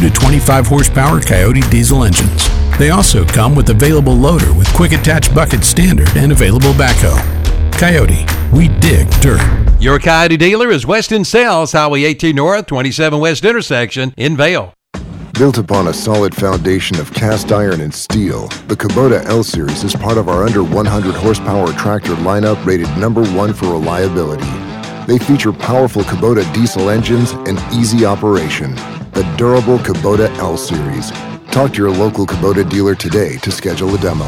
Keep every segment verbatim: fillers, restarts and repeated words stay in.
to twenty-five horsepower Coyote diesel engines. They also come with available loader with quick attach bucket standard and available backhoe. Coyote, we dig dirt. Your Coyote dealer is West End Sales, Highway eighteen North, twenty-seven West intersection in Vale. Built upon a solid foundation of cast iron and steel, the Kubota L-Series is part of our under one hundred horsepower tractor lineup rated number one for reliability. They feature powerful Kubota diesel engines and easy operation. The durable Kubota L-Series. Talk to your local Kubota dealer today to schedule a demo.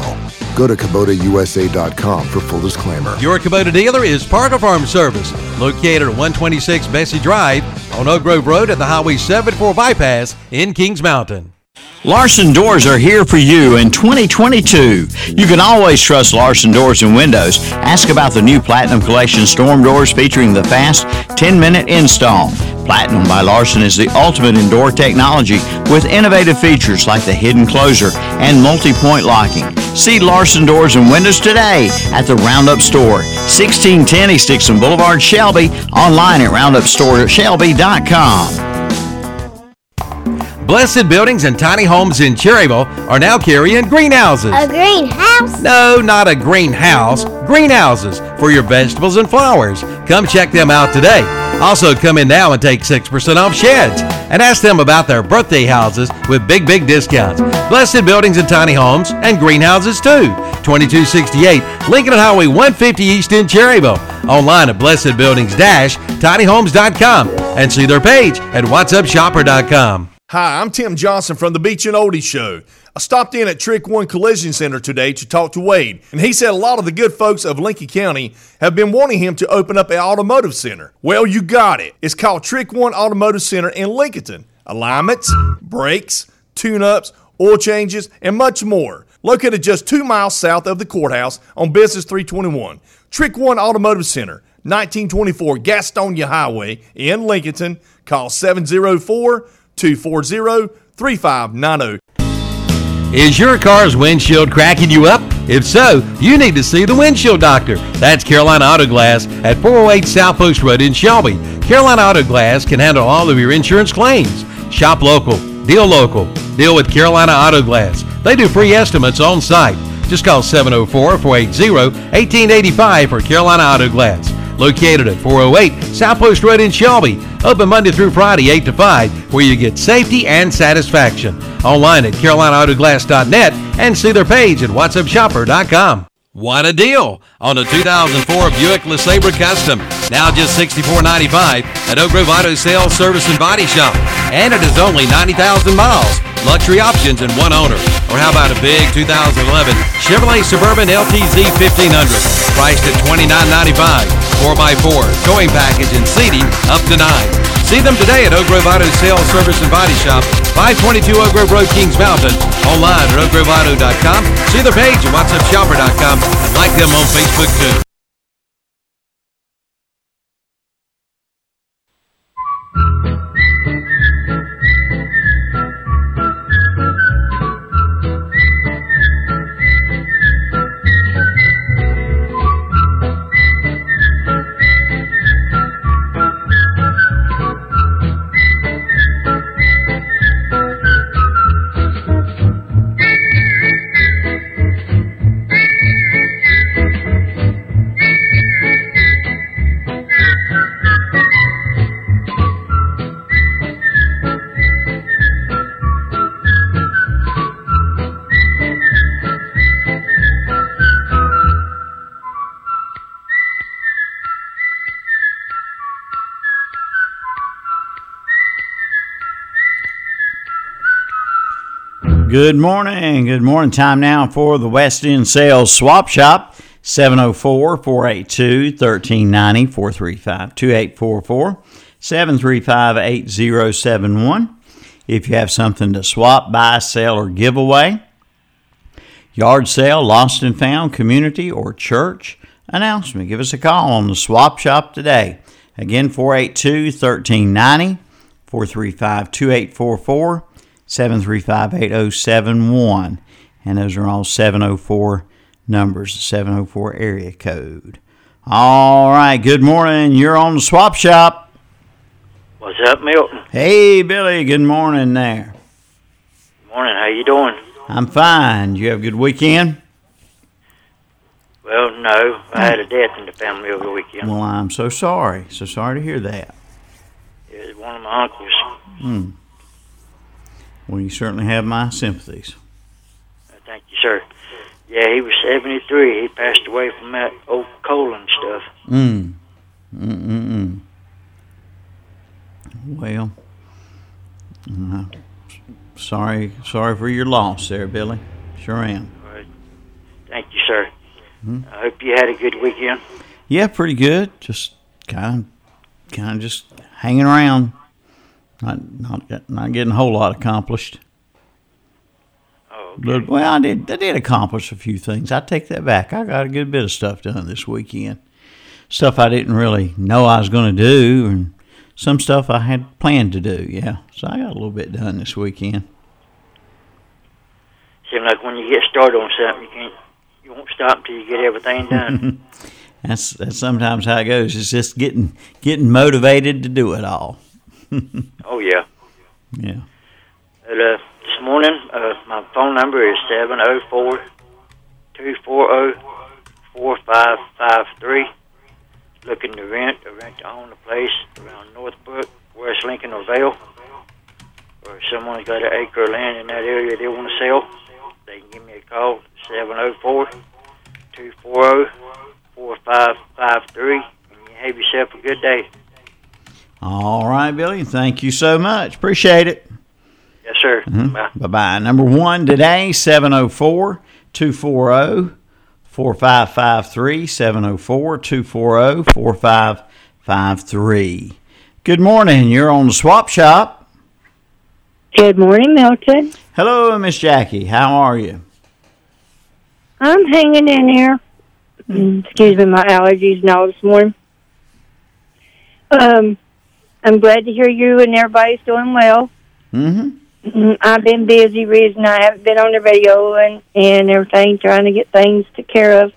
Go to Kubota U S A dot com for full disclaimer. Your Kubota dealer is Parker Farm Service, located at one twenty-six Bessie Drive on Oak Grove Road at the Highway seventy-four bypass in Kings Mountain. Larson Doors are here for you in twenty twenty-two. You can always trust Larson Doors and Windows. Ask about the new Platinum Collection storm doors featuring the fast ten minute install. Platinum by Larson is the ultimate in door technology with innovative features like the hidden closer and multi-point locking. See Larson Doors and Windows today at the Roundup Store, sixteen ten East Dixon Boulevard, Shelby, online at roundup store shelby dot com. Blessed Buildings and Tiny Homes in Cherryville are now carrying greenhouses. A greenhouse? No, not a greenhouse. Greenhouses for your vegetables and flowers. Come check them out today. Also, come in now and take six percent off sheds and ask them about their birthday houses with big, big discounts. Blessed Buildings and Tiny Homes and greenhouses too. twenty-two sixty-eight Lincoln Highway one fifty East in Cherryville. Online at blessed buildings dash tiny homes dot com and see their page at whats up shopper dot com. Hi, I'm Tim Johnson from the Beach and Oldie Show. I stopped in at Trike One Collision Center today to talk to Wade, and he said a lot of the good folks of Lincoln County have been wanting him to open up an automotive center. Well, you got it. It's called Trike One Automotive Center in Lincolnton. Alignments, brakes, tune-ups, oil changes, and much more. Located just two miles south of the courthouse on Business three twenty-one. Trike One Automotive Center, nineteen twenty-four Gastonia Highway in Lincolnton. Call seven oh four, two four oh, three five nine oh. Is your car's windshield cracking you up? If so, you need to see the windshield doctor. That's Carolina Auto Glass at four oh eight South Post Road in Shelby. Carolina Auto Glass can handle all of your insurance claims. Shop local, deal local, deal with Carolina Auto Glass. They do free estimates on site. Just call seven oh four, four eight oh, one eight eight five for Carolina Auto Glass. Located at four oh eight South Post Road in Shelby. Open Monday through Friday, eight to five, where you get safety and satisfaction. Online at carolina auto glass dot net and see their page at whats up shopper dot com. What a deal on a two thousand four Buick LeSabre Custom. Now just sixty-four ninety-five dollars at Oak Grove Auto Sales Service and Body Shop. And it is only ninety thousand miles. Luxury options and one owner. Or how about a big two thousand eleven Chevrolet Suburban L T Z fifteen hundred, priced at twenty-nine ninety-five, four by four, towing package and seating up to nine. See them today at Oak Grove Auto Sales Service and Body Shop, five twenty-two Oak Grove Road, Kings Mountain, online at oak grove auto dot com. See their page at whats up shopper dot com and like them on Facebook too. Good morning. Good morning. Time now for the West End Sales Swap Shop, seven oh four, four eight two, one three nine oh, four three five, two eight four four, seven three five, eight oh seven one. If you have something to swap, buy, sell, or give away, yard sale, lost and found, community, or church announcement, give us a call on the Swap Shop today. Again, four eight two, one three nine oh, four three five, two eight four four. seven three five, eight oh seven one, and those are all seven oh four numbers, seven oh four area code. All right, good morning. You're on the Swap Shop. What's up, Milton? Hey, Billy, good morning there. Morning. How you doing? I'm fine. You have a good weekend? Well, no. I had a death in the family over the weekend. Well, I'm so sorry. So sorry to hear that. It was one of my uncles. Hmm. Well, you certainly have my sympathies. Thank you, sir. Yeah, he was seventy-three. He passed away from that old colon stuff. Mm. Mm-mm-mm. Well, uh, sorry, sorry for your loss there, Billy. Sure am. All right. Thank you, sir. Mm. I hope you had a good weekend. Yeah, pretty good. Just kind of, kind of just hanging around. Not, not, not getting a whole lot accomplished. Oh, okay. But, well, I did, I did accomplish a few things. I take that back. I got a good bit of stuff done this weekend. Stuff I didn't really know I was going to do, and some stuff I had planned to do, yeah. So I got a little bit done this weekend. Seems like when you get started on something, you can't, you won't stop until you get everything done. that's, that's sometimes how it goes. It's just getting, getting motivated to do it all. Oh, yeah. Yeah. And, uh, this morning, uh, my phone number is seven oh four, two four oh, four five five three. Looking to rent or rent to own a place around Northbrook, West Lincoln, or Vale. Or if someone's got an acre of land in that area they want to sell, they can give me a call, seven oh four, two four oh, four five five three, and you have yourself a good day. All right, Billy. Thank you so much. Appreciate it. Yes, sir. Mm-hmm. Bye. Bye-bye. Number one today, seven oh four, two four oh, four five five three. seven oh four, two four oh, four five five three. Good morning. You're on the Swap Shop. Good morning, Milton. Hello, Miss Jackie. How are you? I'm hanging in here. Excuse me, my allergies and all this morning. Um, I'm glad to hear you and everybody's doing well. Mm-hmm. I've been busy, reason I haven't been on the radio and, and everything, trying to get things taken care of.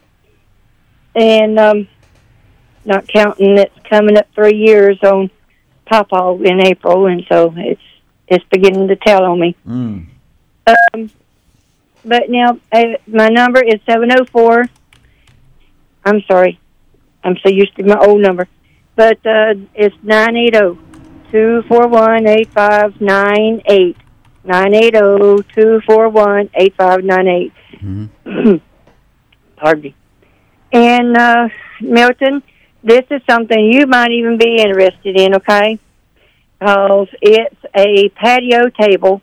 And um, not counting, it's coming up three years on Pawpaw in April, and so it's it's beginning to tell on me. Mm. Um, but now, I, my number is seven oh four. I'm sorry. I'm so used to my old number. But uh, it's nine eight oh, two four one, eight five nine eight. nine eight oh, two four one, eight five nine eight. Mm-hmm. Pardon me. And, uh, Milton, this is something you might even be interested in, okay? Because it's a patio table,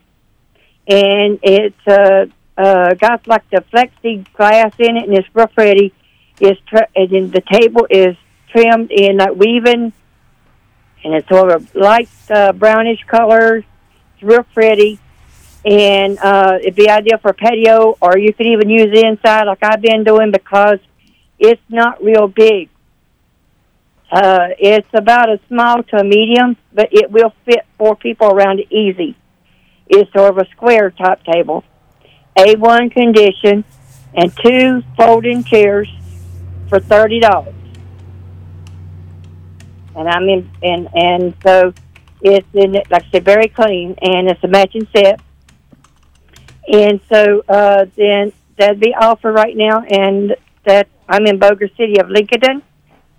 and it's uh, uh, got like the flexi glass in it, and it's real pretty. It's tr- and then the table is trimmed in like weaving, and it's sort of light uh, brownish color. It's real pretty. And uh, it'd be ideal for a patio, or you could even use it inside like I've been doing because it's not real big. Uh, it's about a small to a medium, but it will fit four people around it easy. It's sort of a square type table. A one condition and two folding chairs for thirty dollars. And I'm in, and, and so it's, in, like I said, very clean, and it's a matching set. And so uh, then that'd be all for right now. And that I'm in Bossier City of Lincoln.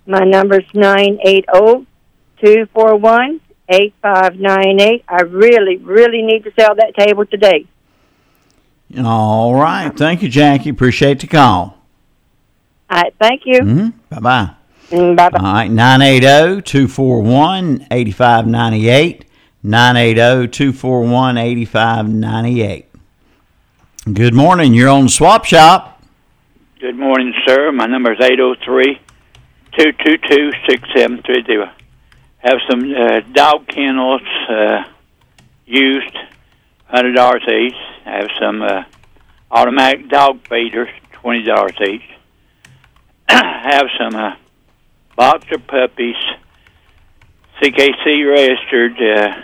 My number's nine eight oh, two four one, eight five nine eight. I really, really need to sell that table today. All right. Thank you, Jackie. Appreciate the call. All right. Thank you. Mm-hmm. Bye-bye. Mm, bye-bye. All right. nine eight oh, two four one, eight five nine eight. nine eight oh, two four one, eight five nine eight. Good morning. You're on the Swap Shop. Good morning, sir. My number is eight oh three, two two two, six seven three oh. Have some uh, dog kennels uh, used, one hundred dollars each. I have some uh, automatic dog feeders, twenty dollars each. I have some uh, boxer puppies, C K C registered, uh,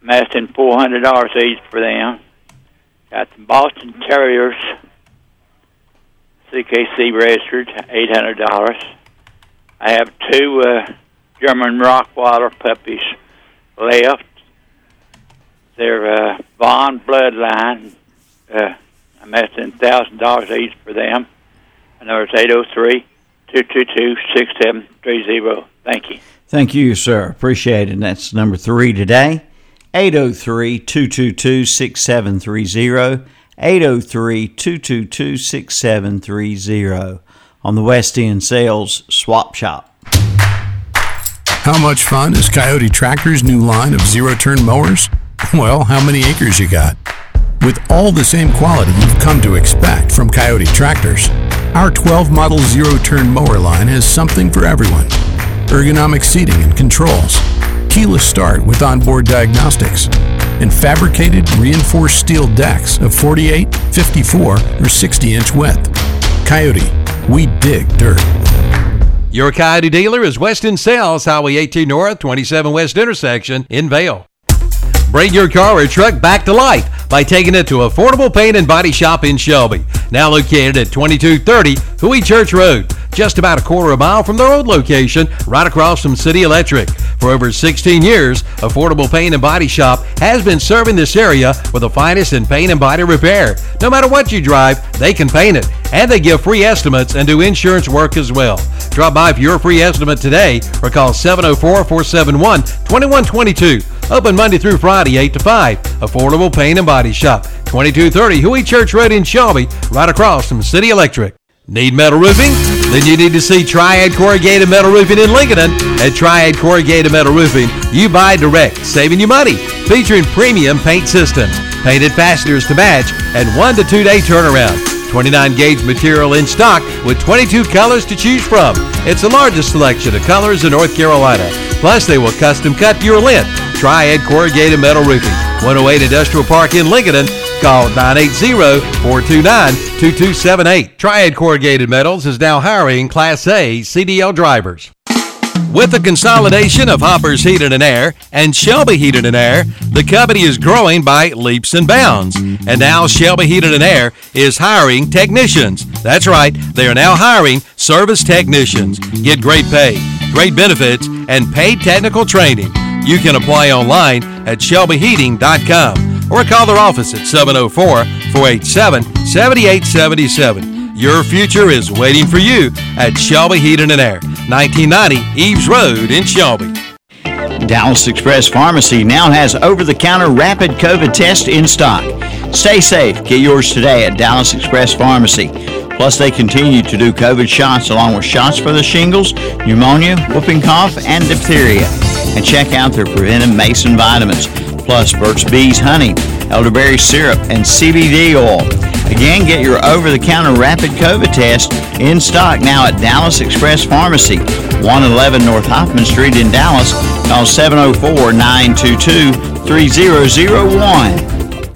amassing four hundred dollars each for them. Got the Boston Terriers, C K C registered, eight hundred dollars. I have two uh, German Rottweiler puppies left, They're uh, Vaughn bloodline. Uh, I'm asking one thousand dollars each for them. My number is eight oh three, two two two, six seven three zero. Thank you. Thank you, sir. Appreciate it. And that's number three today, eight oh three, two two two, six seven three zero, eight oh three, two two two, six seven three zero, on the West End Sales Swap Shop. How much fun is Coyote Tractor's new line of zero-turn mowers? Well, how many acres you got? With all the same quality you've come to expect from Coyote Tractors, our twelve model zero-turn mower line has something for everyone. Ergonomic seating and controls, keyless start with onboard diagnostics, and fabricated reinforced steel decks of forty-eight, fifty-four, or sixty inch width. Coyote, we dig dirt. Your Coyote dealer is West End Sales, Highway eighteen North, twenty-seven West intersection in Vale. Bring your car or truck back to life by taking it to Affordable Paint and Body Shop in Shelby, now located at twenty-two thirty Huey Church Road, just about a quarter of a mile from their old location, right across from City Electric. For over sixteen years, Affordable Paint and Body Shop has been serving this area with the finest in paint and body repair. No matter what you drive, they can paint it, and they give free estimates and do insurance work as well. Drop by for your free estimate today or call seven oh four, four seven one, two one two two. Open Monday through Friday, eight to five. Affordable Paint and Body Shop, twenty-two thirty Huey Church Road in Shelby, right across from City Electric. Need metal roofing? Then you need to see Triad Corrugated Metal Roofing in Lincoln. At Triad Corrugated Metal Roofing, you buy direct, saving you money, featuring premium paint systems, painted fasteners to match, and one to two day turnaround. twenty-nine gauge material in stock with twenty-two colors to choose from. It's the largest selection of colors in North Carolina. Plus, they will custom cut your lint. Triad Corrugated Metal Roofing, one oh eight Industrial Park in Lincoln. Call nine eight zero, four two nine, two two seven eight. Triad Corrugated Metals is now hiring Class A C D L drivers. With the consolidation of Hoppers Heated and Air and Shelby Heated and Air, the company is growing by leaps and bounds. And now Shelby Heated and Air is hiring technicians. That's right, they are now hiring service technicians. Get great pay, great benefits, and paid technical training. You can apply online at shelby heating dot com. Or call their office at seven oh four, four eight seven, seven eight seven seven. Your future is waiting for you at Shelby Heating and Air, nineteen ninety Eves Road in Shelby. Dallas Express Pharmacy now has over-the-counter rapid COVID tests in stock. Stay safe. Get yours today at Dallas Express Pharmacy. Plus, they continue to do COVID shots along with shots for the shingles, pneumonia, whooping cough, and diphtheria. And check out their preventive Mason vitamins, plus Burt's Bees honey, elderberry syrup, and C B D oil. Again, get your over-the-counter rapid COVID test in stock now at Dallas Express Pharmacy, one eleven North Hoffman Street in Dallas. Call seven oh four, nine two two, three zero zero one.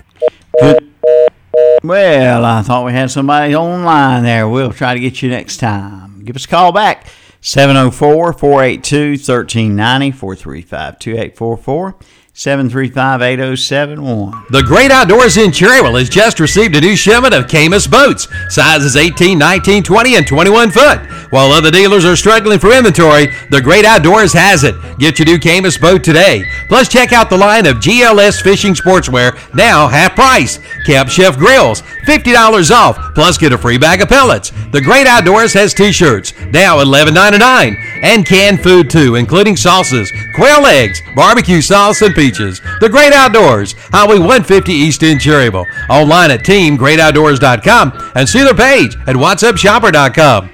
Well, I thought we had somebody online there. We'll try to get you next time. Give us a call back, seven oh four, four eight two, one three nine zero, four three five, two eight four four. seven three five, eight oh seven one. The Great Outdoors in Cherryville has just received a new shipment of Camus boats, sizes eighteen, nineteen, twenty, and twenty-one foot. While other dealers are struggling for inventory, the Great Outdoors has it. Get your new Camus boat today. Plus, check out the line of G L S fishing sportswear, now half price. Camp Chef grills, fifty dollars off, plus get a free bag of pellets. The Great Outdoors has t-shirts, now eleven ninety-nine, and canned food too, including sauces, quail eggs, barbecue sauce, and peaches. The Great Outdoors, Highway one fifty East in Cherryville. Online at team great outdoors dot com and see their page at whats up shopper dot com.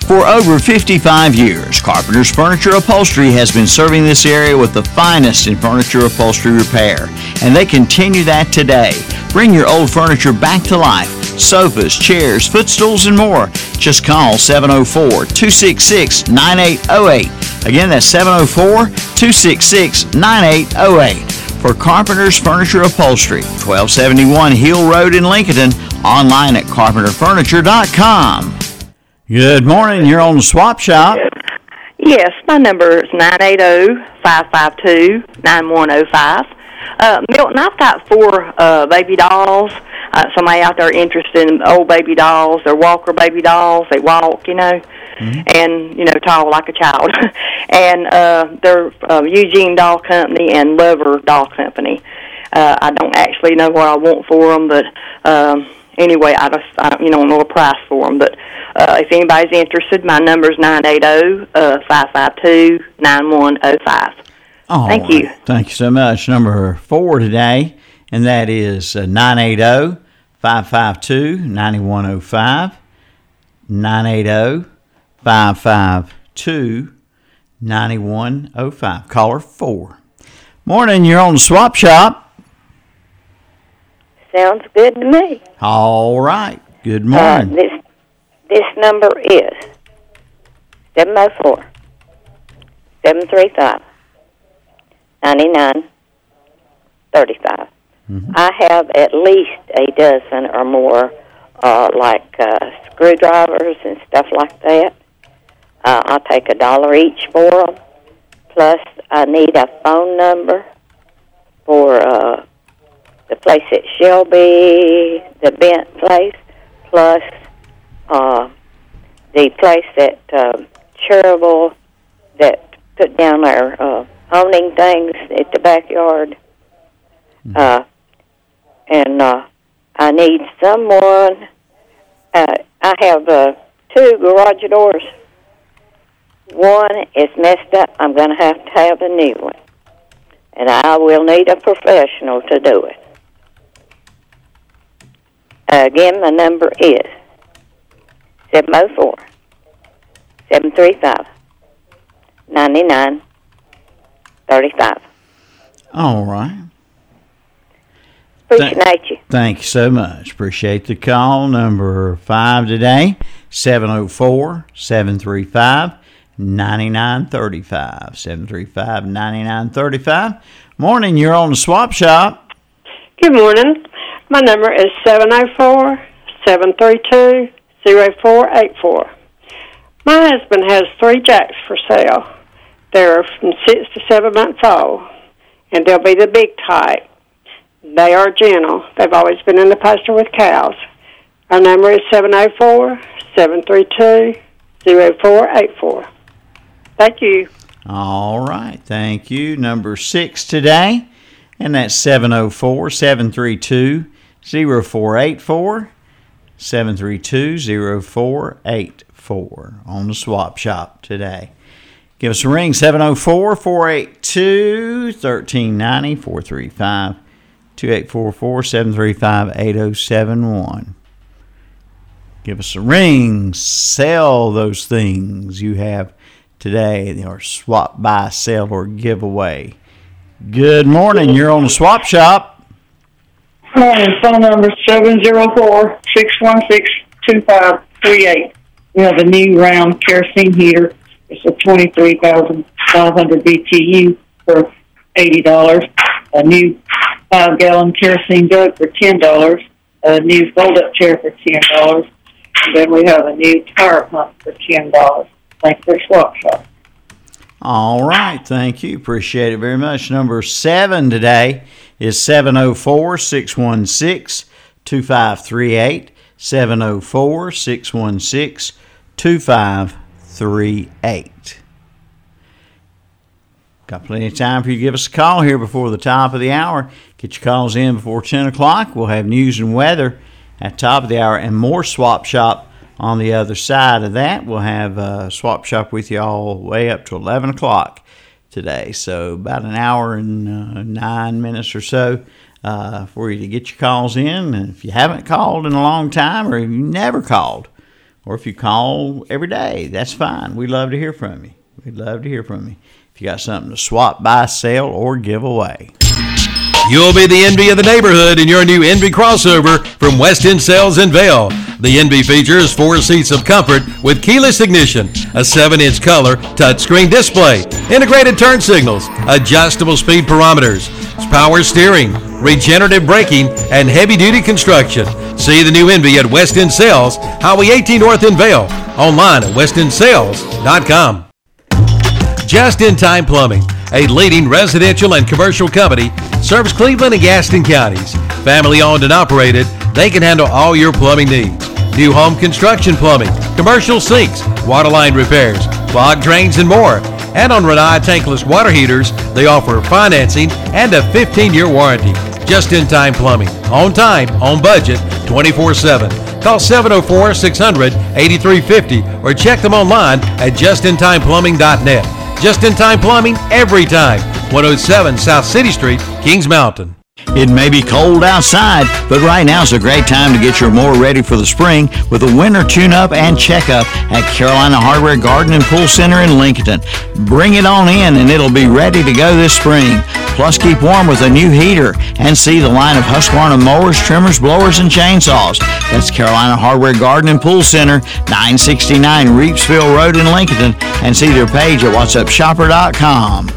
For over fifty-five years, Carpenter's Furniture Upholstery has been serving this area with the finest in furniture upholstery repair, and they continue that today. Bring your old furniture back to life. Sofas, chairs, footstools, and more. Just call seven oh four, two six six, nine eight oh eight. Again, that's seven oh four, two six six, nine eight oh eight. For Carpenter's Furniture Upholstery, twelve seventy-one Hill Road in Lincoln. Online at carpenter furniture dot com. Good morning. You're on the Swap Shop. Yes, my number is nine eight zero, five five two, nine one zero five. Uh, Milton, I've got four uh, baby dolls. Uh, somebody out there interested in old baby dolls. They're walker baby dolls. They walk, you know, mm-hmm. and, you know, tall like a child. and uh, they're uh, Eugene Doll Company and Lover Doll Company. Uh, I don't actually know what I want for them, but um, anyway, I just I don't, you know, know a price for them. But uh, if anybody's interested, my number is nine eight zero, five five two, nine one zero five. All Thank right. you. Thank you so much. Number four today, and that is nine eight zero, five five two, nine one zero five, nine eight zero, five five two, nine one zero five. Caller four. Morning, you're on the Swap Shop. Sounds good to me. All right. Good morning. Uh, this this number is seven oh four, seven three five, nine nine three five. Mm-hmm. I have at least a dozen or more, uh, like uh, screwdrivers and stuff like that. Uh, I'll take a dollar each for them. Plus, I need a phone number for uh, the place at Shelby, the Bent place, plus uh, the place at uh, Cherville that put down their uh, honing things at the backyard. Uh, and uh, I need someone. Uh, I have uh, two garage doors. One is messed up. I'm going to have to have a new one. And I will need a professional to do it. Uh, again, my number is seven oh four, seven three five, nine nine three five. All right. Appreciate you. Thank you so much. Appreciate the call. Number five today, seven oh four, seven three five, nine nine three five. seven three five, nine nine three five. Morning, you're on the Swap Shop. Good morning. My number is seven oh four, seven three two, oh four eight four. My husband has three jacks for sale. They're from six to seven months old, and they'll be the big type. They are gentle. They've always been in the pasture with cows. Our number is seven oh four, seven three two, oh four eight four. Thank you. All right. Thank you. Number six today, and that's seven oh four, seven three two, oh four eight four, seven three two, oh four eight four on the Swap Shop today. Give us a ring, seven oh four, four eight two, one three nine oh, four three five two eight four four, seven three five, eight oh seven one. Give us a ring. Sell those things you have today, or swap, buy, sell, or give away. Good morning. You're on the Swap Shop. Morning. Phone number seven oh four, six one six, two five three eight. We have a new round kerosene heater. It's a twenty-three thousand five hundred B T U for eighty dollars. A new five-gallon kerosene jug for ten dollars, a new fold-up chair for ten dollars, and then we have a new tire pump for ten dollars. Thanks for Swap Shop. All right, thank you. Appreciate it very much. Number seven today is seven oh four, six one six, two five three eight, seven oh four, six one six, two five three eight. Got plenty of time for you to give us a call here before the top of the hour. Get your calls in before ten o'clock. We'll have news and weather at the top of the hour and more Swap Shop on the other side of that. We'll have a Swap Shop with you all the way up to eleven o'clock today. So about an hour and uh, nine minutes or so uh, for you to get your calls in. And if you haven't called in a long time, or if you never called, or if you call every day, that's fine. We'd love to hear from you. We'd love to hear from you. If you got something to swap, buy, sell, or give away. You'll be the envy of the neighborhood in your new Envy crossover from West End Sales in Vale. The Envy features four seats of comfort with keyless ignition, a seven-inch color touchscreen display, integrated turn signals, adjustable speed parameters, power steering, regenerative braking, and heavy-duty construction. See the new Envy at West End Sales, Highway eighteen North in Vale, online at west end sales dot com. Just in Time Plumbing, a leading residential and commercial company, serves Cleveland and Gaston counties. Family owned and operated, they can handle all your plumbing needs. New home construction plumbing, commercial sinks, water line repairs, clogged drains, and more. And on Ranai tankless water heaters, they offer financing and a fifteen-year warranty. Just in Time Plumbing. On time, on budget, twenty-four seven. Call seven oh four, six hundred, eighty-three fifty or check them online at just in time plumbing dot net. Just in Time Plumbing, every time. one oh seven South City Street, Kings Mountain. It may be cold outside, but right now's a great time to get your mower ready for the spring with a winter tune-up and check-up at Carolina Hardware Garden and Pool Center in Lincoln. Bring it on in and it'll be ready to go this spring. Plus, keep warm with a new heater and see the line of Husqvarna mowers, trimmers, blowers, and chainsaws. That's Carolina Hardware Garden and Pool Center, nine sixty-nine Reepsville Road in Lincoln, and see their page at what's up shopper dot com.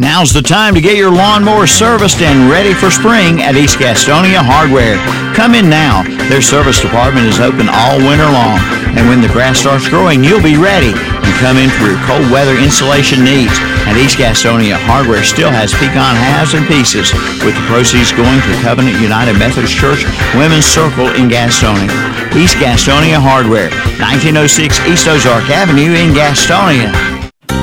Now's the time to get your lawnmower serviced and ready for spring at East Gastonia Hardware. Come in now. Their service department is open all winter long. And when the grass starts growing, you'll be ready. You come in for your cold weather installation needs. And East Gastonia Hardware still has pecan halves and pieces, with the proceeds going to Covenant United Methodist Church Women's Circle in Gastonia. East Gastonia Hardware, nineteen oh six East Ozark Avenue in Gastonia.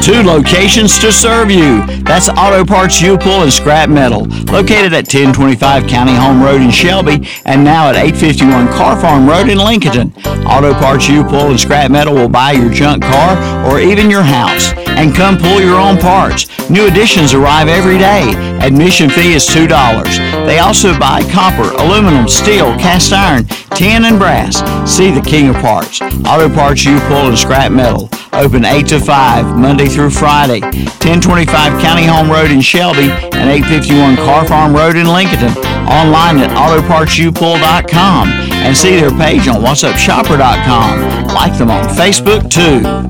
Two locations to serve you. That's Auto Parts U Pull and Scrap Metal, located at ten twenty-five County Home Road in Shelby and now at eight fifty-one Car Farm Road in Lincoln. Auto Parts U Pull and Scrap Metal will buy your junk car or even your house and come pull your own parts. New additions arrive every day. Admission fee is two dollars. They also buy copper, aluminum, steel, cast iron, tin, and brass. See the king of parts. Auto Parts U Pull and Scrap Metal. Open eight to five, Monday through Friday. ten twenty-five County Home Road in Shelby and eight fifty-one Car Farm Road in Lincoln. Online at auto parts u pull dot com and see their page on what's up shopper dot com. Like them on Facebook, too.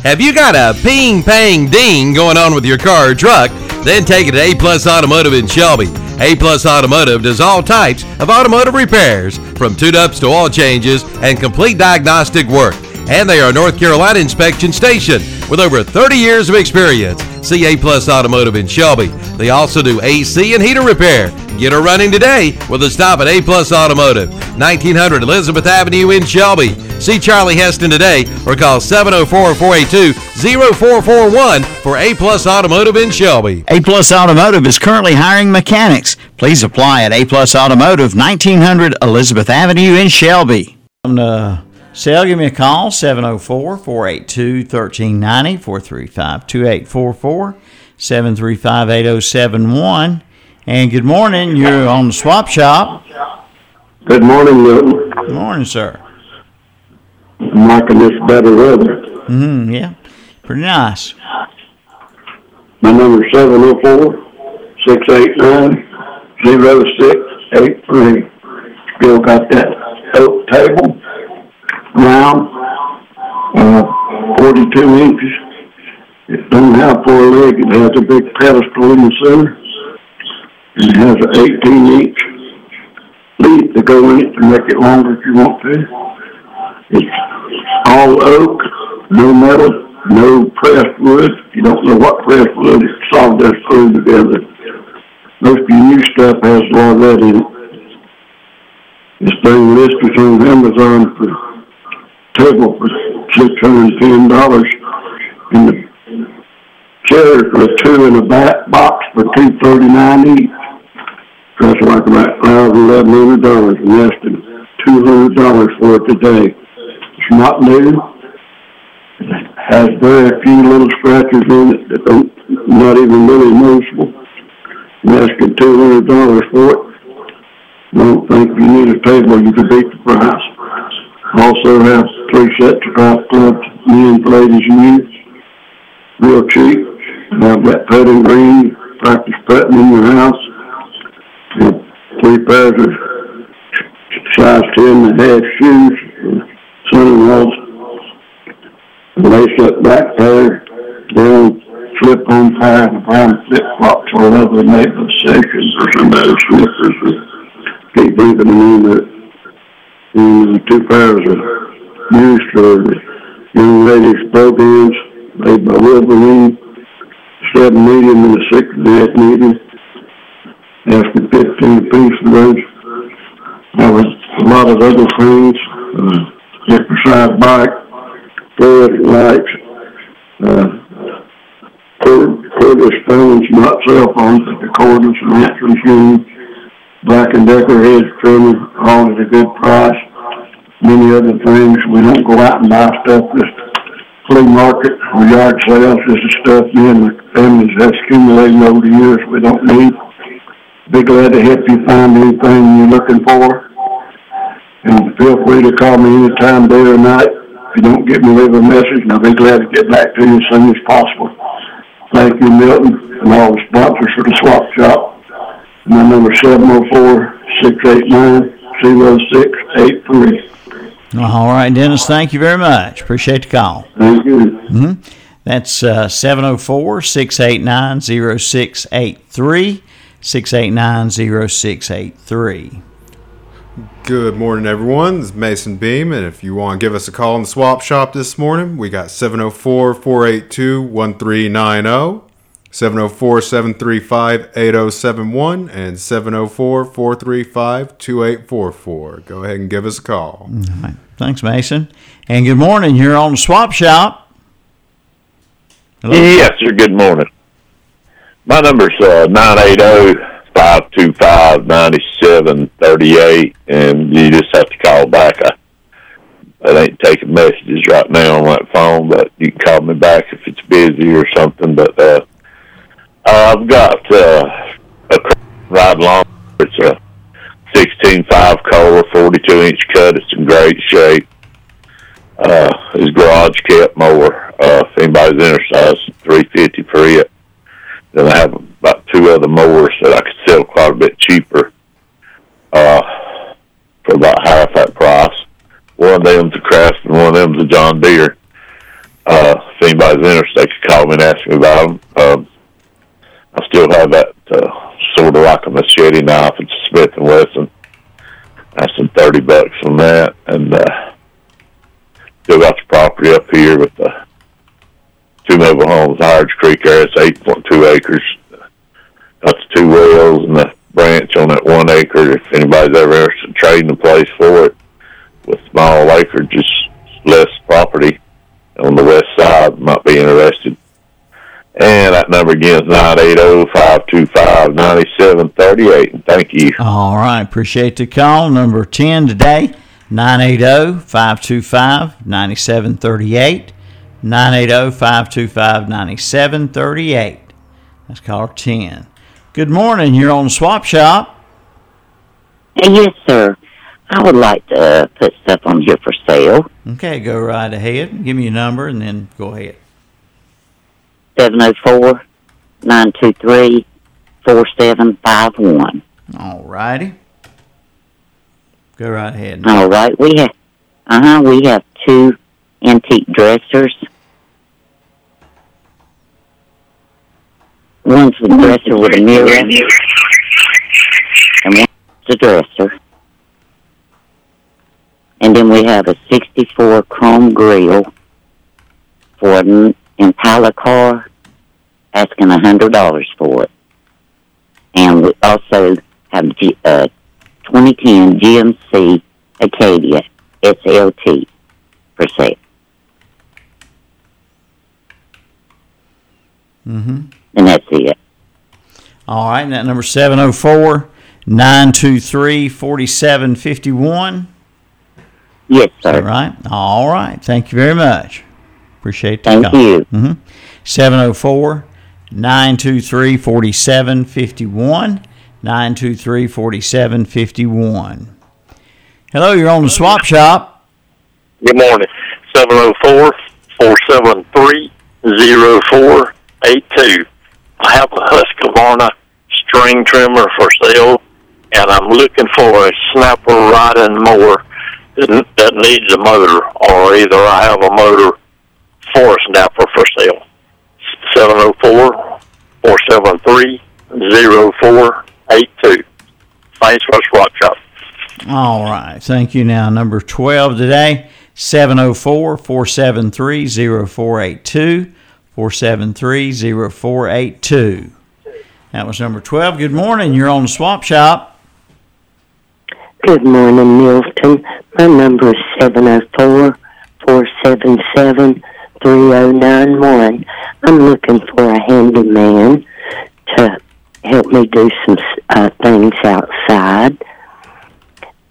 Have you got a ping, pang, ding going on with your car or truck? Then take it to A Plus Automotive in Shelby. A Plus Automotive does all types of automotive repairs, from tune-ups to oil changes and complete diagnostic work. And they are a North Carolina inspection station with over thirty years of experience. See A Plus Automotive in Shelby. They also do A C and heater repair. Get her running today with a stop at A Plus Automotive, nineteen hundred Elizabeth Avenue in Shelby. See Charlie Heston today or call seven oh four, four eight two, oh four four one for A Plus Automotive in Shelby. A Plus Automotive is currently hiring mechanics. Please apply at A Plus Automotive, nineteen hundred Elizabeth Avenue in Shelby. I'm gonna Sell, give me a call, seven oh four, four eight two, one three nine zero, four three five, two eight four four, seven three five, eight oh seven one. And good morning, you're on the Swap Shop. Good morning, Milton. Good morning, sir. I'm liking this better weather. Mm-hmm, yeah, pretty nice. My number is seven oh four, six eight nine, oh six eight three. Still got that oak table. Round, uh, forty-two inches. It don't have four legs. It has a big pedestal in the center. And it has an eighteen inch leaf to go in it to make it longer if you want to. It's all oak, no metal, no pressed wood. You don't know what pressed wood. It's all just glued together. Most of your new stuff has a lot of that in it. This thing listed on Amazon for table for six hundred ten dollars, and the chairs for two in a back box for two hundred thirty-nine dollars each. That's like about eleven hundred dollars, and less than two hundred dollars for it today. It's not new. It has very few little scratches in it that don't, not even really noticeable. I'm asking two hundred dollars for it. I don't think if you need a table, you can beat the price. Also have three sets of golf clubs, men, ladies, and youth. Real cheap. And I've got putting green, practice putting in your house. And three pairs of size ten and a half shoes, son-in-laws. Lace up back there, down, slip on tie, and find flip flops all over the neighborhood. stations or somebody slippers or keep leaving them on the, in the two thousand news story. Young ladies' programs made by Wolverine, seven medium and a six and a half medium, after fifteen piece of those. There was a lot of other things, uh, exercise bike, fluorescent lights, uh, cordless phones, not cell phones, but the cordless and answering machines, Black and Decker hedge trimmer, all at a good price. Many other things. We don't go out and buy stuff. This flea market or yard sales, this is stuff me and my families have accumulated over the years we don't need. Be glad to help you find anything you're looking for. And feel free to call me anytime, day or night. If you don't get me, leave a message, and I'll be glad to get back to you as soon as possible. Thank you, Milton, and all the sponsors for the swap shop. My number is seven oh four, six eight nine, oh six eight three. All right, Dennis, thank you very much. Appreciate the call. Thank you. Mm-hmm. That's uh, seven oh four, six eight nine, oh six eight three. six eight nine, oh six eight three. Good morning, everyone. This is Mason Beam, and if you want to give us a call in the swap shop this morning, we got seven oh four, four eight two, one three nine oh, seven oh four, seven three five, eight oh seven one, and seven oh four, four three five, two eight four four. Go ahead and give us a call. All right. Thanks, Mason. And good morning. You're on the swap shop. Hello. Yes, sir. Good morning. My number's uh, nine eight oh, five two five, nine seven three eight, and you just have to call back. I, I ain't taking messages right now on that phone, but you can call me back if it's busy or something. But uh, I've got uh, a ride-along. It's a sixteen five Kohler, forty-two inch cut. It's in great shape. Uh, his garage kept mower. Uh, if anybody's interested, it's three fifty for it. Then I have about two other mowers that I could sell quite a bit cheaper uh, for about half that price. One of them's a Craftsman, one of them's a John Deere. Uh, if anybody's interested, they could call me and ask me about them. Um, I still have that uh, sort of like a machete knife. It's a Smith and Wesson. That's some thirty bucks on that, and uh, still got the property up here with the two mobile homes, Howard's Creek area. It's eight point two acres. Got the two wells and the branch on that one acre. If anybody's ever interested in trading the place for it, with small acreage, just less property on the west side, might be interested. And that number again is nine eight oh, five two five, nine seven three eight. And thank you. All right. Appreciate the call. Number ten today, nine eight oh, five two five, nine seven three eight. nine eight oh, five two five, nine seven three eight. That's caller ten. Good morning. You're on the swap shop. Yes, sir. I would like to put stuff on here for sale. Okay, go right ahead. Give me your number and then go ahead. seven oh four, nine two three, four seven five one. All righty. Go right ahead. All right. We have, uh-huh, we have two antique dressers. One's the dresser with a mirror in it, and one's the dresser. And then we have a sixty-four chrome grill for an Impala car, asking one hundred dollars for it. And we also have a twenty ten G M C Acadia S L T for sale. Mm-hmm. And that's it. All right, and that number seven oh four, nine two three, four seven five one. Yes, sir. All right. All right. Thank you very much. Appreciate that. Thank call. You. Mm-hmm. seven oh four, nine two three, four seven five one. nine two three, four seven five one. Hello, you're on the swap shop. Good morning. seven oh four, four seven three, oh four eight two. I have a Husqvarna string trimmer for sale, and I'm looking for a snapper riding mower that needs a motor, or either I have a motor for a snapper for sale. two one four, zero four eight two. Thanks for WhatsApp. All right. Thank you. Now, number twelve today, seven oh four, four seven three, oh four eight two, four seven three, oh four eight two. That was number twelve. Good morning. You're on the Swap Shop. Good morning, Milton. My number is seven oh four, four seven seven, three oh nine one. I'm looking for a handyman to help me do some uh, things outside.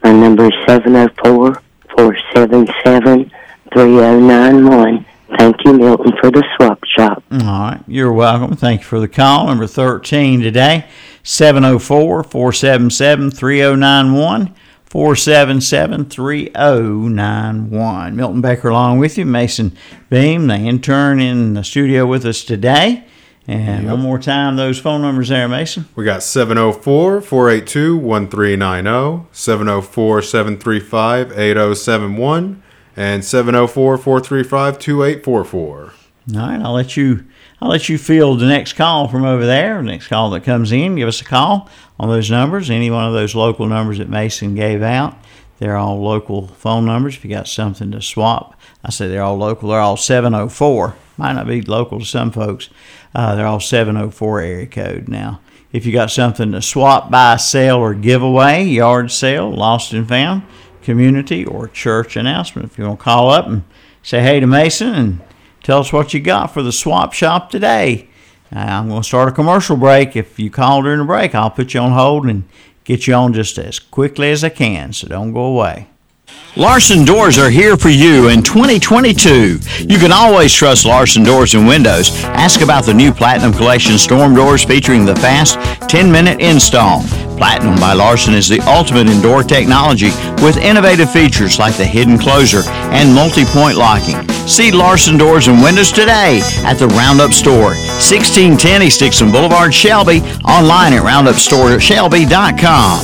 My number is seven oh four, four seven seven, three oh nine one. Thank you, Milton, for the Swap Shop. All right. You're welcome. Thank you for the call. Number thirteen today, seven oh four, four seven seven, three oh nine one, four seven seven, three oh nine one. Milton Becker along with you. Mason Beam, the intern in the studio with us today. And yep. One more time, those phone numbers there, Mason. We got seven oh four, four eight two, one three nine oh, seven oh four, seven three five, eight oh seven one, and seven oh four, four three five, two eight four four. All right, I'll let you I'll let you field the next call from over there. The next call that comes in, give us a call on those numbers, any one of those local numbers that Mason gave out. They're all local phone numbers. If you got something to swap, I say they're all local. They're all seven oh four. Might not be local to some folks. Uh, they're all seven oh four area code now. If you got something to swap, buy, sell, or give away, yard sale, lost and found, community, or church announcement, if you want to call up and say hey to Mason and tell us what you got for the Swap Shop today. Uh, I'm going to start a commercial break. If you call during the break, I'll put you on hold and get you on just as quickly as I can, so don't go away. Larson Doors are here for you in twenty twenty-two. You can always trust Larson Doors and Windows. Ask about the new Platinum Collection storm doors featuring the fast ten-minute install. Platinum by Larson is the ultimate in door technology with innovative features like the hidden closer and multi-point locking. See Larson Doors and Windows today at the Roundup Store, sixteen ten East Dixon Boulevard, Shelby, online at roundup store shelby dot com.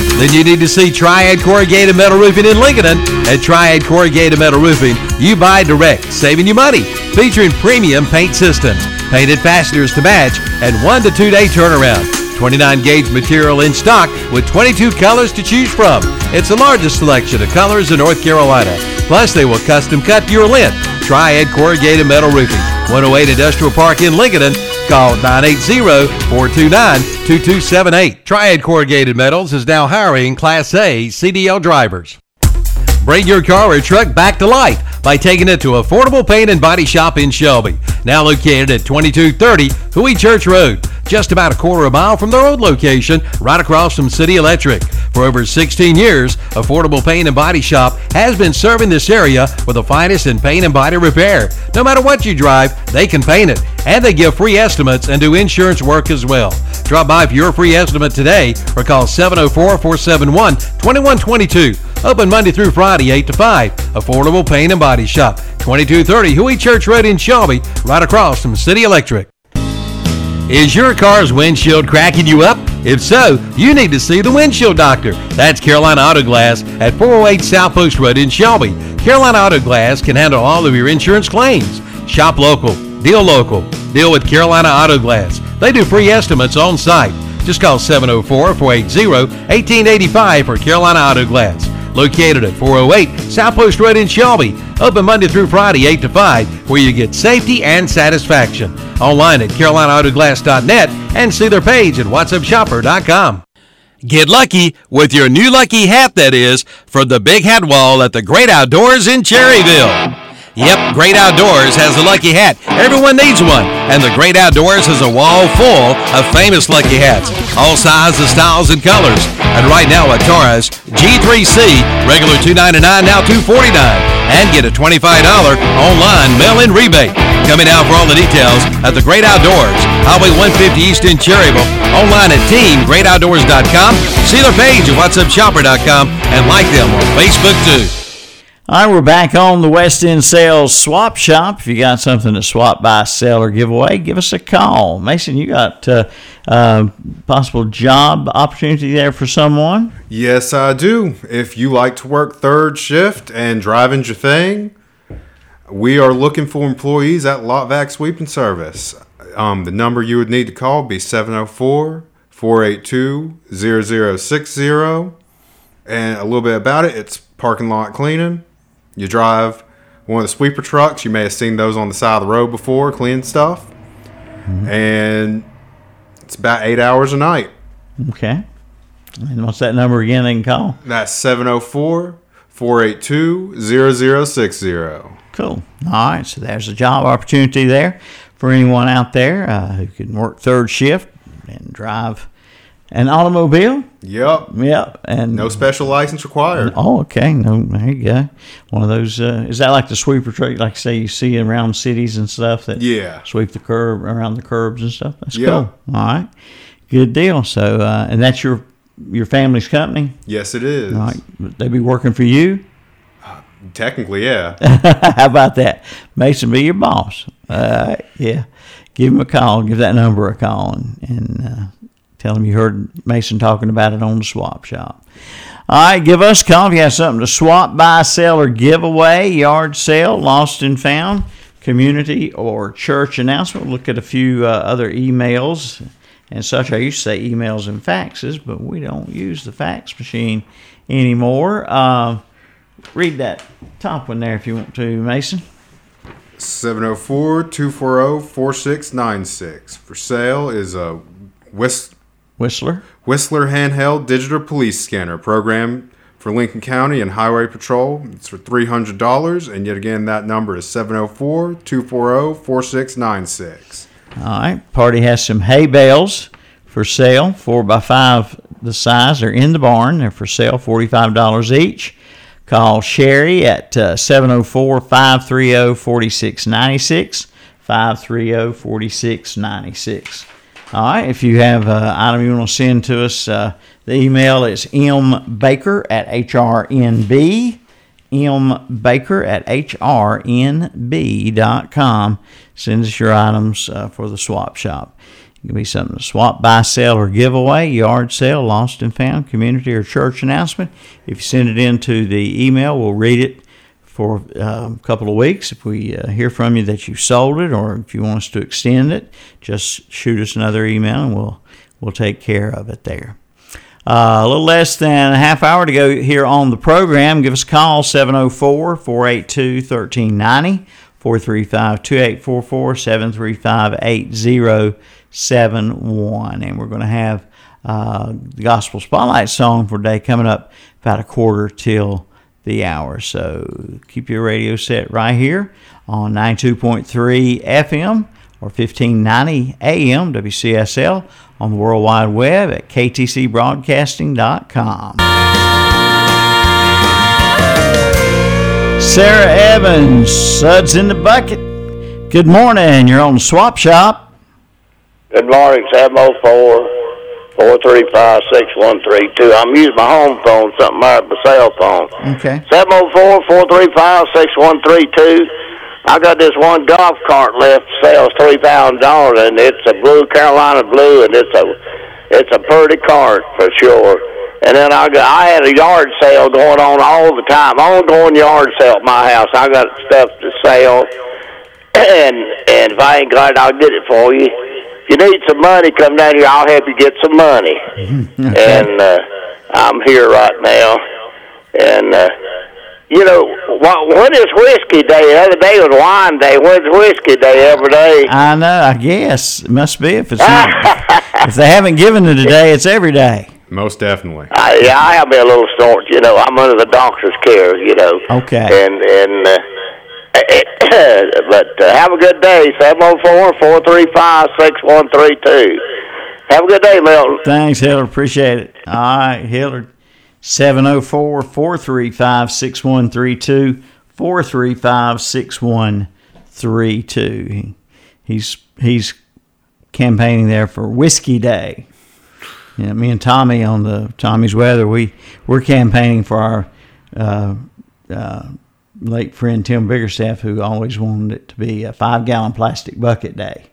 Then you need to see Triad Corrugated Metal Roofing in Lincoln. At Triad Corrugated Metal Roofing, you buy direct, saving you money. Featuring premium paint systems, painted fasteners to match, and one to two day turnaround. twenty-nine gauge material in stock with twenty-two colors to choose from. It's the largest selection of colors in North Carolina. Plus, they will custom cut your lint. Triad Corrugated Metal Roofing, one oh eight Industrial Park in Lincoln. Call nine eight zero, four two nine, two two seven eight. Triad Corrugated Metals is now hiring Class A C D L drivers. Bring your car or truck back to life by taking it to Affordable Paint and Body Shop in Shelby. Now located at twenty-two thirty Huey Church Road, just about a quarter of a mile from their old location, right across from City Electric. For over sixteen years, Affordable Paint and Body Shop has been serving this area with the finest in paint and body repair. No matter what you drive, they can paint it, and they give free estimates and do insurance work as well. Drop by for your free estimate today or call seven oh four, four seven one, two one two two. Open Monday through Friday, eight to five. Affordable Paint and Body Shop, twenty-two thirty Huey Church Road in Shelby, right across from City Electric. Is your car's windshield cracking you up? If so, you need to see the windshield doctor. That's Carolina Auto Glass at four oh eight South Post Road in Shelby. Carolina Auto Glass can handle all of your insurance claims. Shop local, deal local, deal with Carolina Auto Glass. They do free estimates on site. Just call seven oh four, four eight zero, one eight eight five for Carolina Auto Glass. Located at four oh eight South Post Road in Shelby. Open Monday through Friday, eight to five, where you get safety and satisfaction. Online at carolina auto glass dot net and see their page at whatsapp shopper dot com. Get lucky with your new lucky hat, that is, from the Big Hat Wall at the Great Outdoors in Cherryville. Yep, Great Outdoors has a lucky hat. Everyone needs one. And the Great Outdoors has a wall full of famous lucky hats, all sizes, styles, and colors. And right now a Taurus G three C, regular two ninety-nine, now two forty-nine. and get a twenty-five dollars online mail-in rebate. Come in now for all the details at the Great Outdoors, Highway one fifty East in Cherryville, online at team great outdoors dot com. See their page at what's up shopper dot com and like them on Facebook, too. All right, we're back on the West End Sales Swap Shop. If you got something to swap, buy, sell, or give away, give us a call. Mason, you got a uh, uh, possible job opportunity there for someone? Yes, I do. If you like to work third shift and driving's your thing, we are looking for employees at LotVac Sweeping Service. Um, the number you would need to call would be seven oh four, four eight two, zero zero six zero. And a little bit about it, it's parking lot cleaning. You drive one of the sweeper trucks. You may have seen those on the side of the road before, cleaning stuff. Mm-hmm. And it's about eight hours a night. Okay. And what's that number again they can call? That's seven oh four, four eight two, zero zero six zero. Cool. All right. So there's a job opportunity there for anyone out there uh, who can work third shift and drive an automobile. Yep. Yep. And no special license required. Oh, okay. No, there you go. One of those. Uh, is that like the sweeper truck? Like say you see around cities and stuff that yeah. sweep the curb around the curbs and stuff. That's yep. cool. All right. Good deal. So, uh, and that's your your family's company. Yes, it is. All right. They be working for you. Uh, technically, yeah. How about that, Mason? Be your boss. Uh, yeah. Give him a call. Give that number a call and. and uh, Tell them you heard Mason talking about it on the swap shop. All right, give us a call if you have something to swap, buy, sell, or give away, yard sale, lost and found, community or church announcement. We'll look at a few uh, other emails and such. I used to say emails and faxes, but we don't use the fax machine anymore. Uh, read that top one there if you want to, Mason. seven oh four, two four oh, four six nine six. For sale is a West... Whistler. Whistler handheld digital police scanner program for Lincoln County and Highway Patrol. It's for three hundred dollars. And yet again, that number is seven oh four, two four oh, four six nine six. All right. Party has some hay bales for sale, four by five the size. They're in the barn. They're for sale, forty-five dollars each. Call Sherry at uh, seven oh four, five three oh, four six nine six, five three oh, four six nine six. All right, if you have an item you want to send to us, uh, the email is mbaker at hrnb, mbaker at hrnb dot com. Send us your items uh, for the swap shop. It can be something to swap, buy, sell, or give away, yard sale, lost and found, community or church announcement. If you send it into the email, we'll read it for uh, a couple of weeks. If we uh, hear from you that you sold it, or if you want us to extend it, just shoot us another email and we'll we'll take care of it there. Uh, a little less than a half hour to go here on the program. Give us a call, seven oh four, four eight two, one three nine zero, four three five, two eight four four, seven three five, eight oh seven one. And we're going to have uh, the Gospel Spotlight song for today coming up about a quarter till the hour. So keep your radio set right here on ninety-two point three F M or fifteen ninety A M W C S L on the World Wide Web at k t c broadcasting dot com. Sarah Evans, Suds in the Bucket. Good morning. You're on the Swap Shop. Good morning. seven oh four, four three five, six one three two. I'm using my home phone, something out of my cell phone. Okay. seven oh four, four three five, six one three two. I got this one golf cart left, sells three thousand dollars, and it's a blue, Carolina blue, and it's a it's a pretty cart for sure. And then I got, I had a yard sale going on all the time, ongoing yard sale at my house. I got stuff to sell, and, and if I ain't got it, I'll get it for you. You need some money, come down here. I'll help you get some money. Okay. And uh, I'm here right now. And, uh, you know, when is whiskey day? The other day was wine day. When's whiskey day every day? I know, I guess. It must be if it's not. If they haven't given it today, it's every day. Most definitely. I, yeah, I have been a little sore. You know, I'm under the doctor's care, you know. Okay. And, and, uh, but uh, have a good day. seven oh four, four three five, six one three two. Have a good day, Milton. Thanks, Hillard. Appreciate it. All right, Hillard. seven oh four, four three five, six one three two, four three five, six one three two. He's he's campaigning there for Whiskey Day. Yeah, me and Tommy on the Tommy's Weather, we we're campaigning for our uh, uh, late friend Tim Biggerstaff, who always wanted it to be a five-gallon plastic bucket day.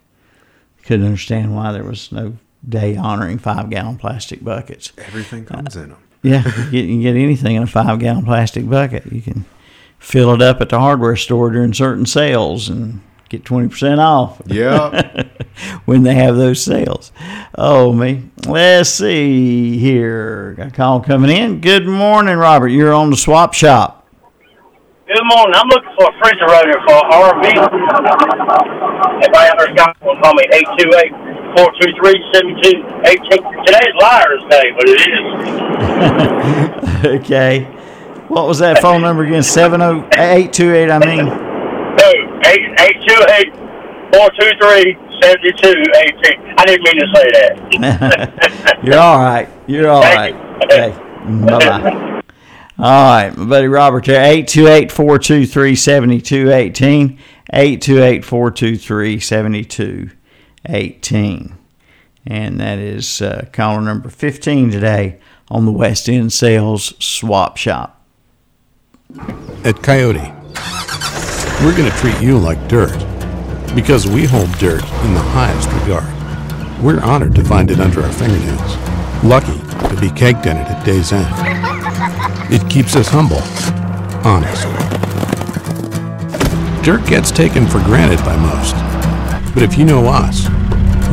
Couldn't understand why there was no day honoring five-gallon plastic buckets. Everything comes uh, in them. Yeah, you can get anything in a five-gallon plastic bucket. You can fill it up at the hardware store during certain sales and get twenty percent off. Yeah. When they have those sales. Oh, me. Let's see here. Got a call coming in. Good morning, Robert. You're on the swap shop. Good morning. I'm looking for a refrigerator for an R V. If I ever got one, call me eight two eight, four two three, seven two eight eight. Today's Liars Day, but it is. Okay. What was that phone number again? seven oh eight two eight, I mean. No, eight two eight, four two three, seven two eight eight. I didn't mean to say that. You're all right. You're all Thank right. You. Okay. Bye-bye. All right, my buddy Robert there, eight two eight, four two three, seven two one eight, eight two eight, four two three, seven two one eight. And that is uh, caller number fifteen today on the West End Sales Swap Shop. At Coyote, we're going to treat you like dirt because we hold dirt in the highest regard. We're honored to find it under our fingernails, lucky to be caked in it at day's end. It keeps us humble, honest. Dirt gets taken for granted by most. But if you know us,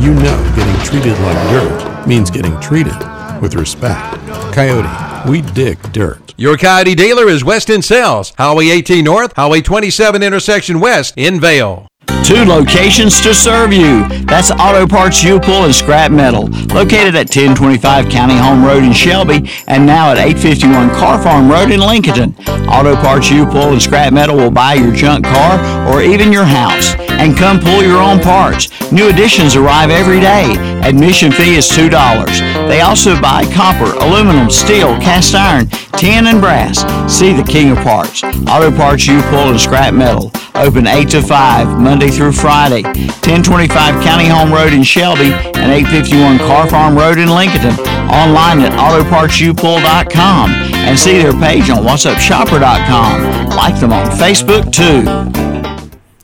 you know getting treated like dirt means getting treated with respect. Coyote, we dig dirt. Your Coyote dealer is West End Sales, Highway eighteen North, Highway twenty-seven Intersection West in Vale. Two locations to serve you. That's Auto Parts U Pull and Scrap Metal, located at ten twenty-five County Home Road in Shelby and now at eight fifty-one Car Farm Road in Lincoln. Auto Parts U Pull and Scrap Metal will buy your junk car or even your house and come pull your own parts. New additions arrive every day. Admission fee is two dollars. They also buy copper, aluminum, steel, cast iron, tin, and brass. See the king of parts. Auto Parts U Pull and Scrap Metal. Open eight to five, Monday through Friday. ten twenty-five County Home Road in Shelby and eight fifty-one Car Farm Road in Lincoln. Online at auto parts u pull dot com and see their page on what's up shopper dot com. Like them on Facebook, too.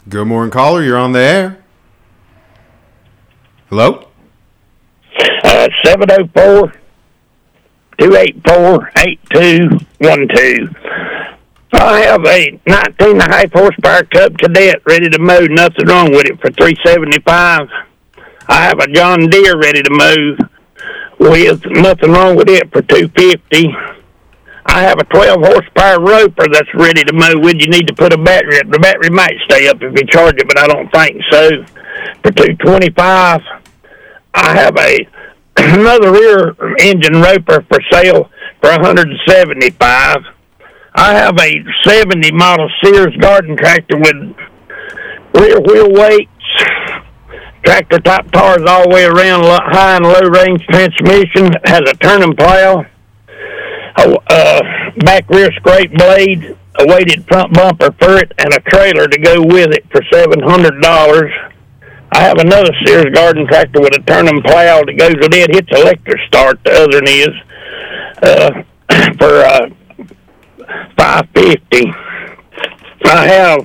Good morning, caller. You're on the air. Hello? Uh, seven oh four, two eight four, eight two one two. I have a nineteen and a half horsepower Cub Cadet ready to move. Nothing wrong with it for three seventy-five. I have a John Deere ready to move with nothing wrong with it for two fifty. I have a twelve horsepower Roper that's ready to move with. You need to put a battery up. The battery might stay up if you charge it, but I don't think so. For two twenty-five, I have a another rear engine Roper for sale for one seventy-five. I have a seventy model Sears garden tractor with rear wheel weights, tractor top tires all the way around, high and low range transmission, has a turning plow, a uh, back rear scrape blade, a weighted front bumper for it, and a trailer to go with it for seven hundred dollars. I have another Sears garden tractor with a turning plow that goes with it, hits electric start, the other one is, uh, for... Uh, five fifty. I have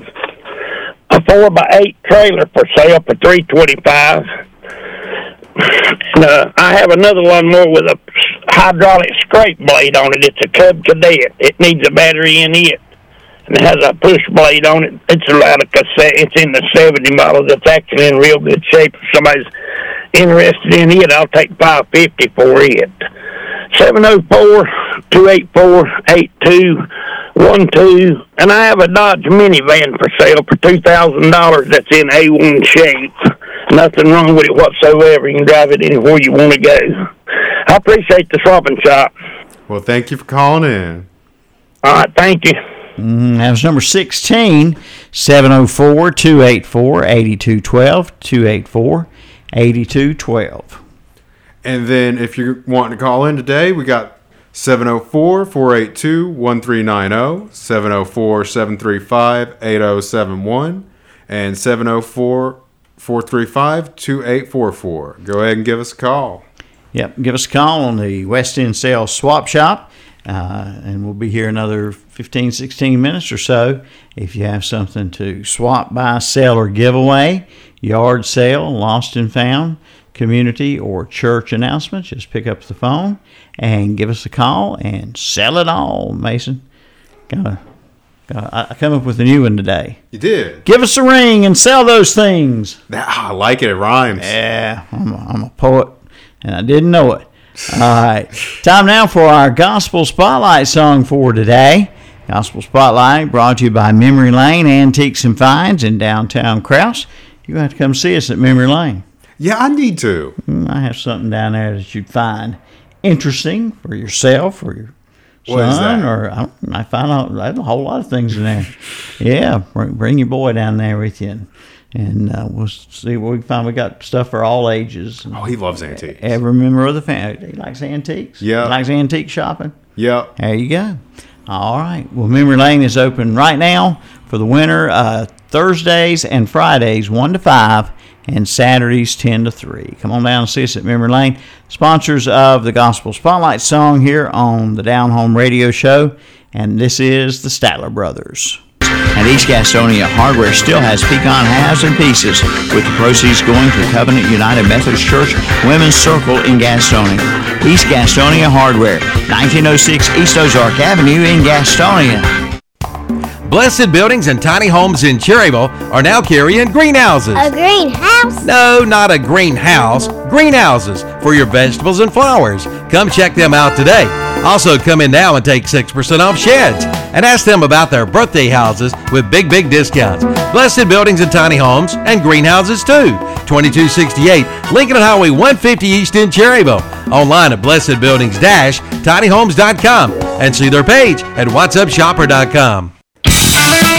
a four by eight trailer for sale for three twenty-five. Uh, I have another lawnmower with a hydraulic scrape blade on it. It's a Cub Cadet. It needs a battery in it, and it has a push blade on it. It's allowed a cassette. It's in the seventy model. That's actually in real good shape. If somebody's interested in it, I'll take five fifty for it. seven oh four, two eight four, eight two one two. And I have a Dodge minivan for sale for two thousand dollars that's in A one shape. Nothing wrong with it whatsoever. You can drive it anywhere you want to go. I appreciate the swapping shop. Well, thank you for calling in. All right, thank you. Mm, that was number sixteen, seven oh four, two eight four, eight two one two, two eight four, eight two one two. And then if you're wanting to call in today, we got seven oh four, four eight two, one three nine oh, seven oh four, seven three five, eight oh seven one, and seven oh four, four three five, two eight four four. Go ahead and give us a call. Yep, give us a call on the West End Sales Swap Shop, uh, and we'll be here another fifteen, sixteen minutes or so. If you have something to swap, buy, sell, or give away, yard sale, lost and found, community or church announcements, just pick up the phone and give us a call and sell it all, Mason. Gotta, gotta, I come up with a new one today. You did. Give us a ring and sell those things. I like it. It rhymes. Yeah, I'm a, I'm a poet, and I didn't know it. All right. Time now for our Gospel Spotlight song for today. Gospel Spotlight brought to you by Memory Lane, Antiques and Finds in downtown Krause. You're going to have to come see us at Memory Lane. Yeah, I need to. I have something down there that you'd find interesting for yourself or your what son. Is that? Or I, don't, I find out, I have a whole lot of things in there. Yeah, bring, bring your boy down there with you, and, and uh, we'll see what we can find. We got stuff for all ages. Oh, he loves antiques. Every member of the family. He likes antiques. Yeah. He likes antique shopping. Yeah. There you go. All right. Well, Memory Lane is open right now for the winter, uh, Thursdays and Fridays, one to five. And Saturdays, ten to three. Come on down and see us at Memory Lane. Sponsors of the Gospel Spotlight song here on the Down Home Radio Show. And this is the Statler Brothers. And East Gastonia Hardware still has pecan halves and pieces, with the proceeds going to Covenant United Methodist Church Women's Circle in Gastonia. East Gastonia Hardware, nineteen oh six East Ozark Avenue in Gastonia. Blessed Buildings and Tiny Homes in Cherryville are now carrying greenhouses. A greenhouse? No, not a greenhouse. Greenhouses for your vegetables and flowers. Come check them out today. Also, come in now and take six percent off sheds. And ask them about their birthday houses with big, big discounts. Blessed Buildings and Tiny Homes and greenhouses too. twenty-two sixty-eight Lincoln Highway one fifty East in Cherryville. Online at blessed buildings dash tiny homes dot com and see their page at whats up shopper dot com.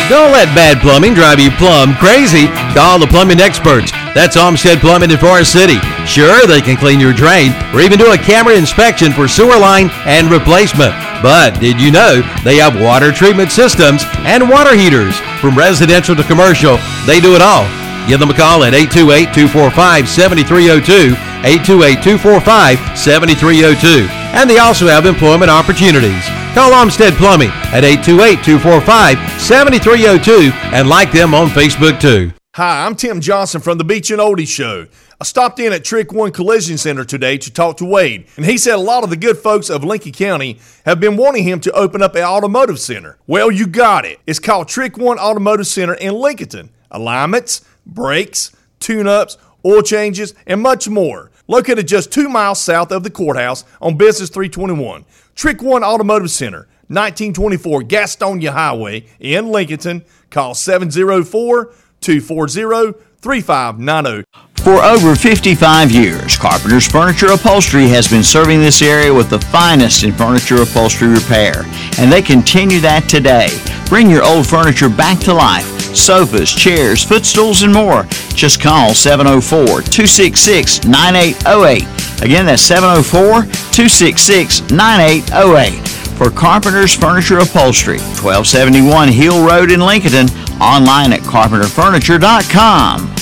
Don't let bad plumbing drive you plumb crazy. Call the plumbing experts. That's Olmsted Plumbing in Forest City. Sure, they can clean your drain or even do a camera inspection for sewer line and replacement. But did you know they have water treatment systems and water heaters? From residential to commercial, they do it all. Give them a call at eight two eight, two four five, seven three zero two, eight two eight, two four five, seven three zero two. And they also have employment opportunities. Call Olmsted Plumbing at eight two eight, two four five, seven three zero two and like them on Facebook too. Hi, I'm Tim Johnson from the Beach and Oldies Show. I stopped in at Trike One Collision Center today to talk to Wade, and he said a lot of the good folks of Lincoln County have been wanting him to open up an automotive center. Well, you got it. It's called Trike One Automotive Center in Lincolnton. Alignments, brakes, tune-ups, oil changes, and much more. Located just two miles south of the courthouse on Business three twenty-one. Trike One Automotive Center, nineteen twenty-four Gastonia Highway in Lincolnton. Call seven oh four, two four zero, three five nine zero. For over fifty-five years, Carpenter's Furniture Upholstery has been serving this area with the finest in furniture upholstery repair, and they continue that today. Bring your old furniture back to life. Sofas, chairs, footstools, and more. Just call seven oh four, two six six, nine eight oh eight. Again, that's seven oh four, two six six, nine eight oh eight. For Carpenter's Furniture Upholstery, twelve seventy-one Hill Road in Lincoln, online at carpenter furniture dot com.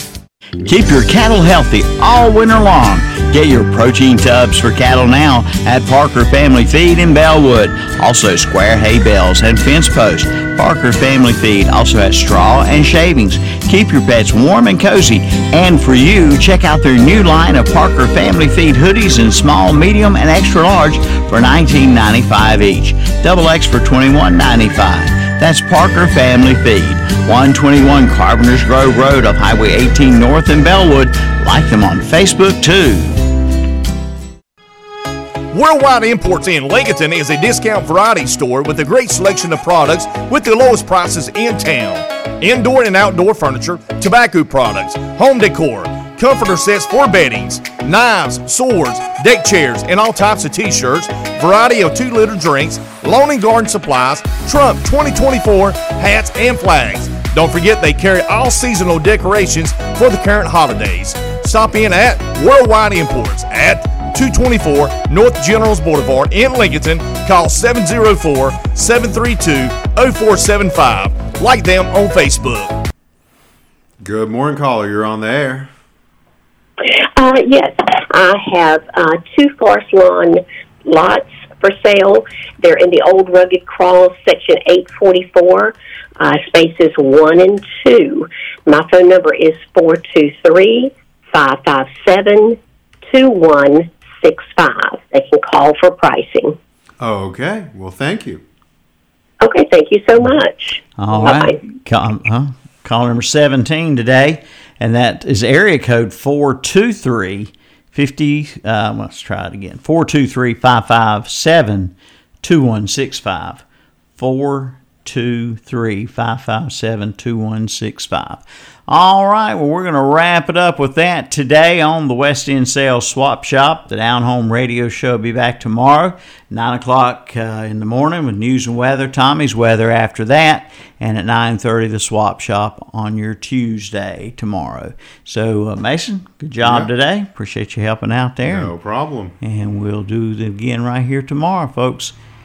Keep your cattle healthy all winter long. Get your protein tubs for cattle now at Parker Family Feed in Bellwood. Also square hay bales and fence posts. Parker Family Feed also has straw and shavings. Keep your pets warm and cozy. And for you, check out their new line of Parker Family Feed hoodies in small, medium, and extra large for nineteen ninety-five each. Double X for twenty-one ninety-five. That's Parker Family Feed, one twenty-one Carpenter's Grove Road off Highway eighteen North in Bellwood. Like them on Facebook, too. Worldwide Imports in Lincoln is a discount variety store with a great selection of products with the lowest prices in town. Indoor and outdoor furniture, tobacco products, home decor, comforter sets for beddings, knives, swords, deck chairs, and all types of t-shirts, variety of two-liter drinks, lawn and garden supplies, Trump twenty twenty-four, hats, and flags. Don't forget they carry all seasonal decorations for the current holidays. Stop in at Worldwide Imports at two twenty-four North Generals Boulevard in Lincolnton. Call seven oh four, seven three two, oh four seven five. Like them on Facebook. Good morning, caller. You're on the air. Uh, yes, I have uh, two forest lawn lots for sale. They're in the old Rugged Crawl, Section eight forty-four, uh, spaces one and two. My phone number is four two three, five five seven, two one six five. They can call for pricing. Okay. Well, thank you. Okay, thank you so much. All right. Call, huh? Call number seventeen today, and that is area code four two three, five oh, uh, let's try it again, four two three, five five seven, two one six five, four two three, five five seven, two one six five. All right, well, we're going to wrap it up with that today on the West End Sales Swap Shop. The Down Home Radio Show will be back tomorrow, nine o'clock uh, in the morning with news and weather, Tommy's weather after that, and at nine thirty, the Swap Shop on your Tuesday tomorrow. So, uh, Mason, good job yeah. today. Appreciate you helping out there. No problem. And we'll do it again right here tomorrow, folks.